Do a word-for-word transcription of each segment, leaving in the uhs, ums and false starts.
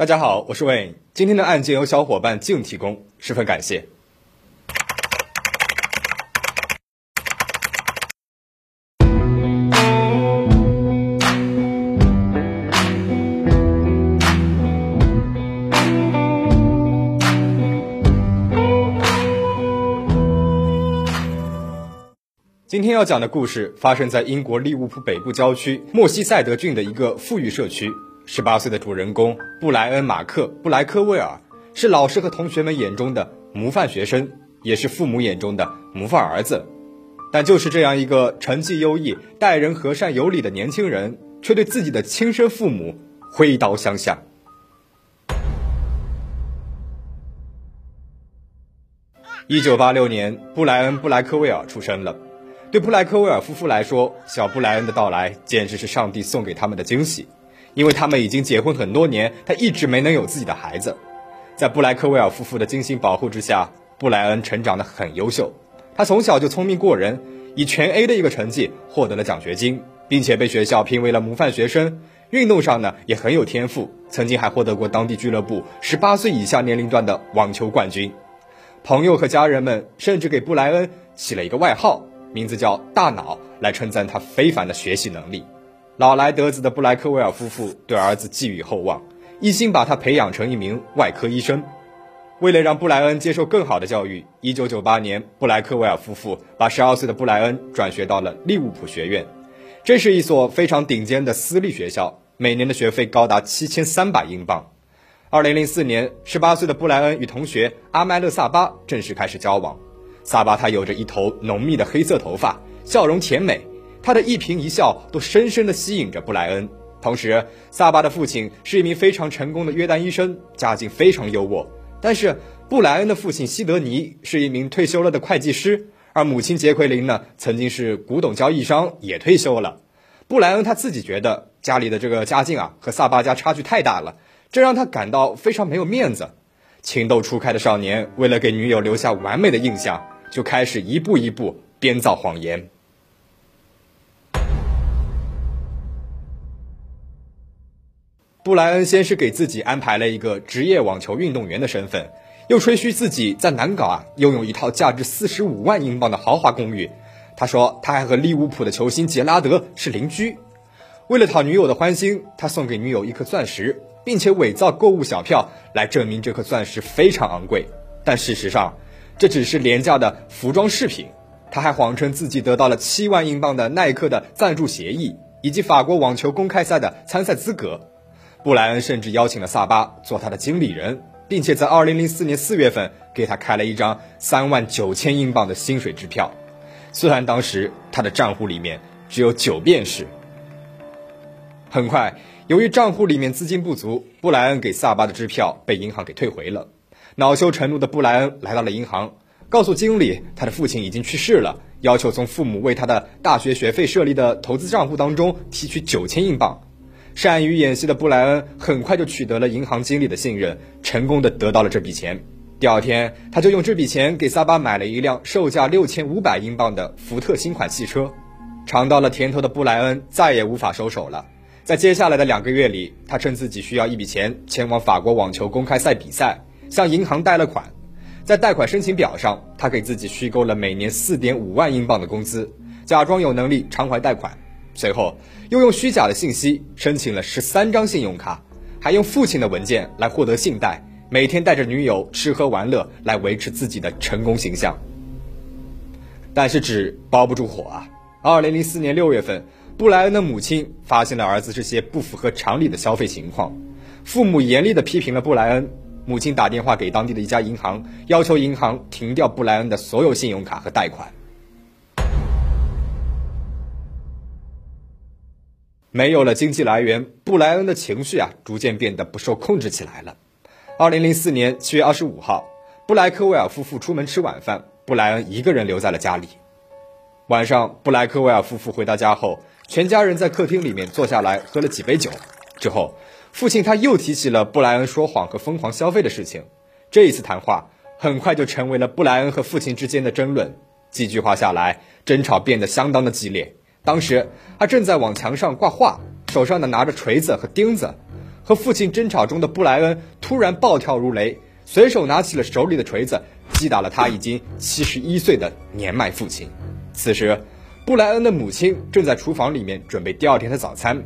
大家好，我是 Wayne， 今天的案件由小伙伴静提供，十分感谢。今天要讲的故事发生在英国利物浦北部郊区莫西塞德郡的一个富裕社区。十八岁的主人公布莱恩·马克·布莱科威尔是老师和同学们眼中的模范学生，也是父母眼中的模范儿子。但就是这样一个成绩优异、待人和善有礼的年轻人，却对自己的亲生父母挥刀相向。一九八六年，布莱恩·布莱科威尔出生了。对布莱科威尔夫妇来说，小布莱恩的到来简直是上帝送给他们的惊喜，因为他们已经结婚很多年，他一直没能有自己的孩子。在布莱科威尔夫妇的精心保护之下，布莱恩成长得很优秀，他从小就聪明过人，以全 A 的一个成绩获得了奖学金，并且被学校评为了模范学生。运动上呢也很有天赋，曾经还获得过当地俱乐部十八岁以下年龄段的网球冠军。朋友和家人们甚至给布莱恩起了一个外号，名字叫大脑，来称赞他非凡的学习能力。老来得子的布莱克威尔夫妇对儿子寄予厚望，一心把他培养成一名外科医生。为了让布莱恩接受更好的教育，一九九八年布莱克威尔夫妇把十二岁的布莱恩转学到了利物浦学院，这是一所非常顶尖的私立学校，每年的学费高达七千三百英镑。二零零四年，十八岁的布莱恩与同学阿麦勒萨巴正式开始交往。萨巴他有着一头浓密的黑色头发，笑容甜美，他的一颦一笑都深深地吸引着布莱恩。同时，萨巴的父亲是一名非常成功的约旦医生，家境非常优渥。但是，布莱恩的父亲西德尼是一名退休了的会计师，而母亲杰奎琳呢，曾经是古董交易商，也退休了。布莱恩他自己觉得家里的这个家境啊，和萨巴家差距太大了，这让他感到非常没有面子。情窦初开的少年，为了给女友留下完美的印象，就开始一步一步编造谎言。布莱恩先是给自己安排了一个职业网球运动员的身份，又吹嘘自己在南港啊拥有一套价值四十五万英镑的豪华公寓。他说他还和利物浦的球星杰拉德是邻居。为了讨女友的欢心，他送给女友一颗钻石，并且伪造购物小票来证明这颗钻石非常昂贵，但事实上这只是廉价的服装饰品。他还谎称自己得到了七万英镑的耐克的赞助协议，以及法国网球公开赛的参赛资格。布莱恩甚至邀请了萨巴做他的经理人，并且在二零零四年四月份给他开了一张三万九千英镑的薪水支票，虽然当时他的账户里面只有九便士。很快，由于账户里面资金不足，布莱恩给萨巴的支票被银行给退回了。恼羞成怒的布莱恩来到了银行，告诉经理他的父亲已经去世了，要求从父母为他的大学学费设立的投资账户当中提取九千英镑。善于演戏的布莱恩很快就取得了银行经理的信任，成功的得到了这笔钱。第二天，他就用这笔钱给萨巴买了一辆售价六千五百英镑的福特新款汽车。尝到了甜头的布莱恩再也无法收手了。在接下来的两个月里，他趁自己需要一笔钱前往法国网球公开赛比赛，向银行贷了款。在贷款申请表上，他给自己虚构了每年 四点五 万英镑的工资，假装有能力偿还贷款。随后又用虚假的信息申请了十三张信用卡，还用父亲的文件来获得信贷，每天带着女友吃喝玩乐来维持自己的成功形象。但是纸包不住火啊。二零零四年六月份，布莱恩的母亲发现了儿子这些不符合常理的消费情况，父母严厉地批评了布莱恩。母亲打电话给当地的一家银行，要求银行停掉布莱恩的所有信用卡和贷款。没有了经济来源，布莱恩的情绪啊逐渐变得不受控制起来了。二零零四年七月二十五号，布莱克威尔夫妇出门吃晚饭，布莱恩一个人留在了家里。晚上，布莱克威尔夫妇回到家后，全家人在客厅里面坐下来喝了几杯酒。之后，父亲他又提起了布莱恩说谎和疯狂消费的事情。这一次谈话很快就成为了布莱恩和父亲之间的争论。几句话下来，争吵变得相当的激烈。当时他正在往墙上挂画，手上呢拿着锤子和钉子。和父亲争吵中的布莱恩突然暴跳如雷，随手拿起了手里的锤子，击打了他已经七十一岁的年迈父亲。此时，布莱恩的母亲正在厨房里面准备第二天的早餐。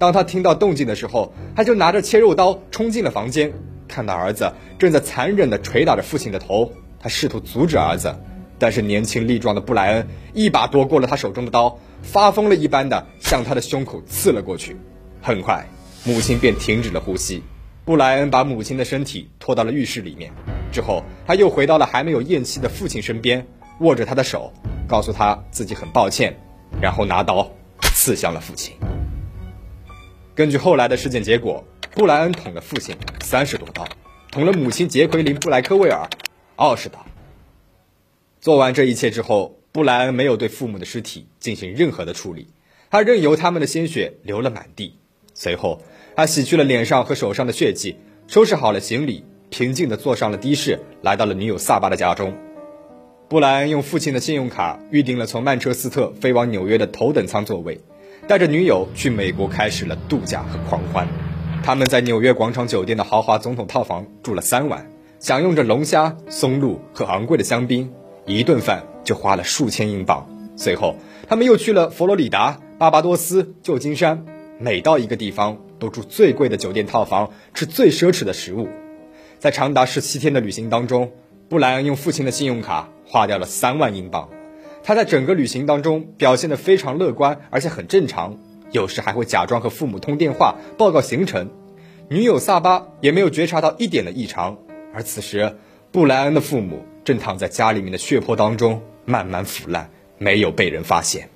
当他听到动静的时候，他就拿着切肉刀冲进了房间，看到儿子正在残忍地捶打着父亲的头，他试图阻止儿子，但是年轻力壮的布莱恩一把夺过了他手中的刀，发疯了一般的向他的胸口刺了过去。很快，母亲便停止了呼吸。布莱恩把母亲的身体拖到了浴室里面，之后他又回到了还没有咽气的父亲身边，握着他的手，告诉他自己很抱歉，然后拿刀刺向了父亲。根据后来的事件结果，布莱恩捅了父亲三十多刀，捅了母亲杰奎琳·布莱克威尔二十刀。做完这一切之后，布莱恩没有对父母的尸体进行任何的处理，他任由他们的鲜血流了满地。随后，他洗去了脸上和手上的血迹，收拾好了行李，平静地坐上了的士，来到了女友萨巴的家中。布莱恩用父亲的信用卡预定了从曼彻斯特飞往纽约的头等舱座位，带着女友去美国开始了度假和狂欢。他们在纽约广场酒店的豪华总统套房住了三晚，享用着龙虾、松露和昂贵的香槟，一顿饭就花了数千英镑。随后他们又去了佛罗里达、巴巴多斯、旧金山，每到一个地方都住最贵的酒店套房，吃最奢侈的食物。在长达十七天的旅行当中，布莱恩用父亲的信用卡花掉了三万英镑。他在整个旅行当中表现得非常乐观，而且很正常，有时还会假装和父母通电话报告行程。女友萨巴也没有觉察到一点的异常，而此时布莱恩的父母正躺在家里面的血泊当中慢慢腐烂，没有被人发现。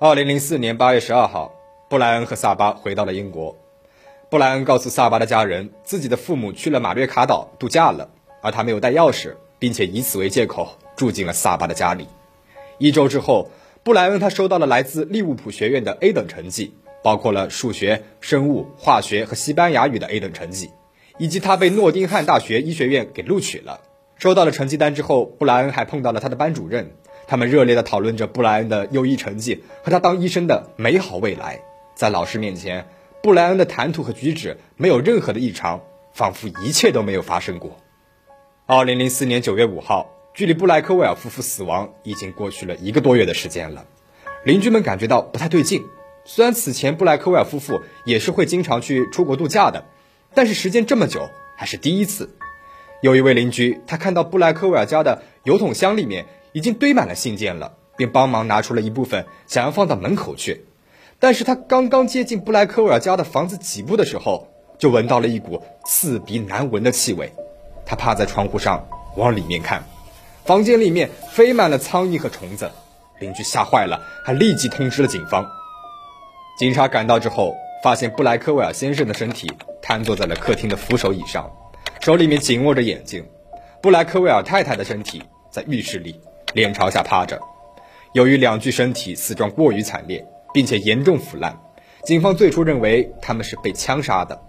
二零零四年八月十二号，布莱恩和萨巴回到了英国。布莱恩告诉萨巴的家人，自己的父母去了马略卡岛度假了，而他没有带钥匙，并且以此为借口住进了萨巴的家里。一周之后，布莱恩他收到了来自利物浦学院的 A 等成绩，包括了数学、生物、化学和西班牙语的 A 等成绩，以及他被诺丁汉大学医学院给录取了。收到了成绩单之后，布莱恩还碰到了他的班主任，他们热烈地讨论着布莱恩的优异成绩和他当医生的美好未来。在老师面前，布莱恩的谈吐和举止没有任何的异常，仿佛一切都没有发生过。二零零四年九月五号，距离布莱克威尔夫妇死亡已经过去了一个多月的时间了。邻居们感觉到不太对劲，虽然此前布莱克威尔夫妇也是会经常去出国度假的，但是时间这么久还是第一次。有一位邻居，他看到布莱克威尔家的邮筒箱里面已经堆满了信件了，便帮忙拿出了一部分想要放到门口去，但是他刚刚接近布莱克威尔家的房子几步的时候，就闻到了一股刺鼻难闻的气味。他趴在窗户上往里面看，房间里面飞满了苍蝇和虫子，邻居吓坏了，还立即通知了警方。警察赶到之后，发现布莱克威尔先生的身体瘫坐在了客厅的扶手椅上，手里面紧握着眼镜。布莱克威尔太太的身体在浴室里脸朝下趴着，由于两具身体死状过于惨烈，并且严重腐烂，警方最初认为他们是被枪杀的。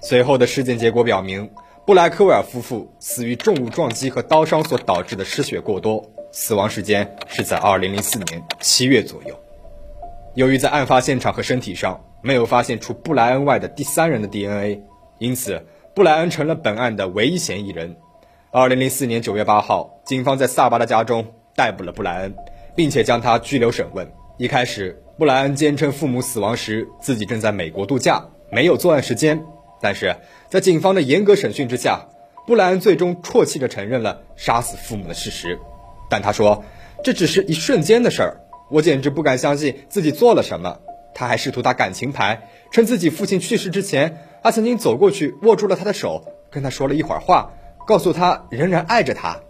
随后的尸检结果表明，布莱克威尔夫妇死于重物撞击和刀伤所导致的失血过多，死亡时间是在二零零四年七月左右。由于在案发现场和身体上没有发现除布莱恩外的第三人的 D N A， 因此布莱恩成了本案的唯一嫌疑人。二零零四年九月八号，警方在萨巴的家中逮捕了布莱恩，并且将他拘留审问。一开始，布莱恩坚称父母死亡时自己正在美国度假，没有作案时间，但是在警方的严格审讯之下，布莱恩最终啜泣着承认了杀死父母的事实。但他说，这只是一瞬间的事儿，我简直不敢相信自己做了什么。他还试图打感情牌，趁自己父亲去世之前，他曾经走过去握住了他的手，跟他说了一会儿话，告诉他仍然爱着他。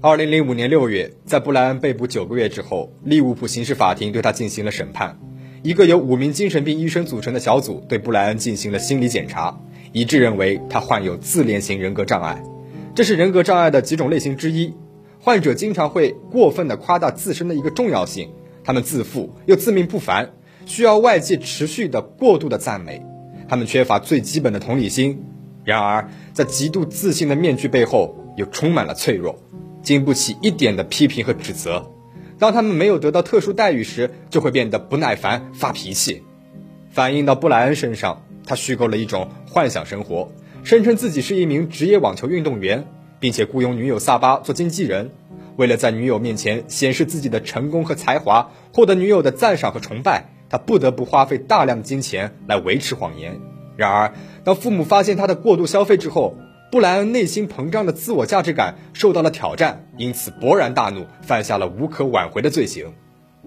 二零零五年六月，在布莱恩被捕九个月之后，利物浦刑事法庭对他进行了审判。一个由五名精神病医生组成的小组对布莱恩进行了心理检查，一致认为他患有自恋型人格障碍。这是人格障碍的几种类型之一，患者经常会过分地夸大自身的一个重要性，他们自负又自命不凡，需要外界持续的过度的赞美，他们缺乏最基本的同理心。然而在极度自信的面具背后，又充满了脆弱。经不起一点的批评和指责。当他们没有得到特殊待遇时，就会变得不耐烦、发脾气。反映到布莱恩身上，他虚构了一种幻想生活，声称自己是一名职业网球运动员，并且雇佣女友萨巴做经纪人。为了在女友面前显示自己的成功和才华，获得女友的赞赏和崇拜，他不得不花费大量金钱来维持谎言。然而，当父母发现他的过度消费之后，布莱恩内心膨胀的自我价值感受到了挑战，因此勃然大怒，犯下了无可挽回的罪行。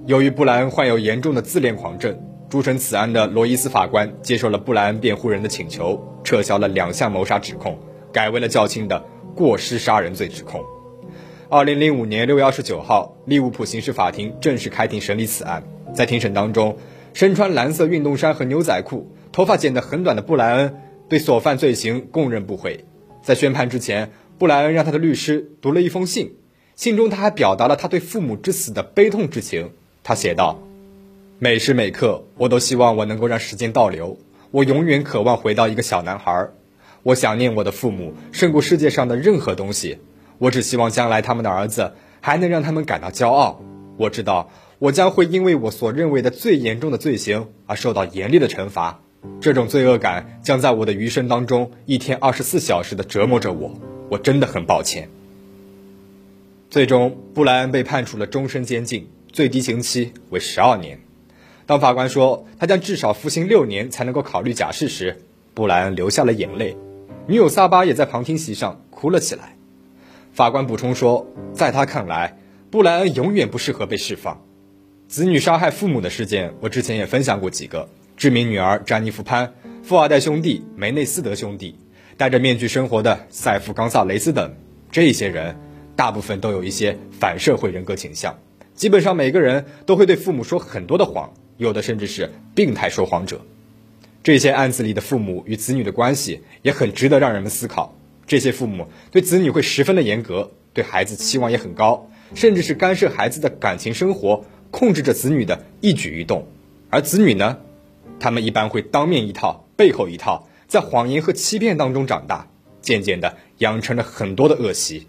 由于布莱恩患有严重的自恋狂症，主审此案的罗伊斯法官接受了布莱恩辩护人的请求，撤销了两项谋杀指控，改为了较轻的过失杀人罪指控。二零零五年六月二十九号，利物浦刑事法庭正式开庭审理此案。在庭审当中，身穿蓝色运动衫和牛仔裤、头发剪得很短的布莱恩对所犯罪行供认不讳。在宣判之前，布莱恩让他的律师读了一封信，信中他还表达了他对父母之死的悲痛之情。他写道：每时每刻，我都希望我能够让时间倒流，我永远渴望回到一个小男孩。我想念我的父母胜过世界上的任何东西，我只希望将来他们的儿子还能让他们感到骄傲。我知道我将会因为我所认为的最严重的罪行而受到严厉的惩罚，这种罪恶感将在我的余生当中一天二十四小时的折磨着我，我真的很抱歉。最终，布莱恩被判处了终身监禁，最低刑期为十二年。当法官说他将至少服刑六年才能够考虑假释时，布莱恩流下了眼泪，女友萨巴也在旁听席上哭了起来。法官补充说，在他看来，布莱恩永远不适合被释放。子女杀害父母的事件，我之前也分享过几个。知名女儿詹妮弗·潘、富二代兄弟梅内斯德兄弟、戴着面具生活的塞夫·冈萨雷斯等，这些人大部分都有一些反社会人格倾向，基本上每个人都会对父母说很多的谎，有的甚至是病态说谎者。这些案子里的父母与子女的关系也很值得让人们思考。这些父母对子女会十分的严格，对孩子期望也很高，甚至是干涉孩子的感情生活，控制着子女的一举一动。而子女呢，他们一般会当面一套，背后一套，在谎言和欺骗当中长大，渐渐的养成了很多的恶习。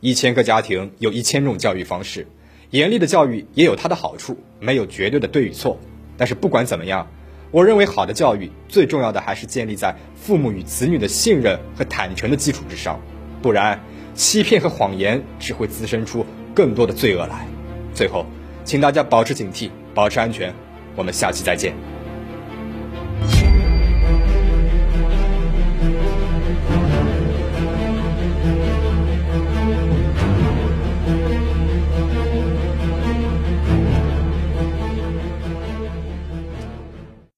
一千个家庭有一千种教育方式，严厉的教育也有它的好处，没有绝对的对与错。但是不管怎么样，我认为好的教育最重要的还是建立在父母与子女的信任和坦诚的基础之上，不然欺骗和谎言只会滋生出更多的罪恶来。最后，请大家保持警惕，保持安全，我们下期再见。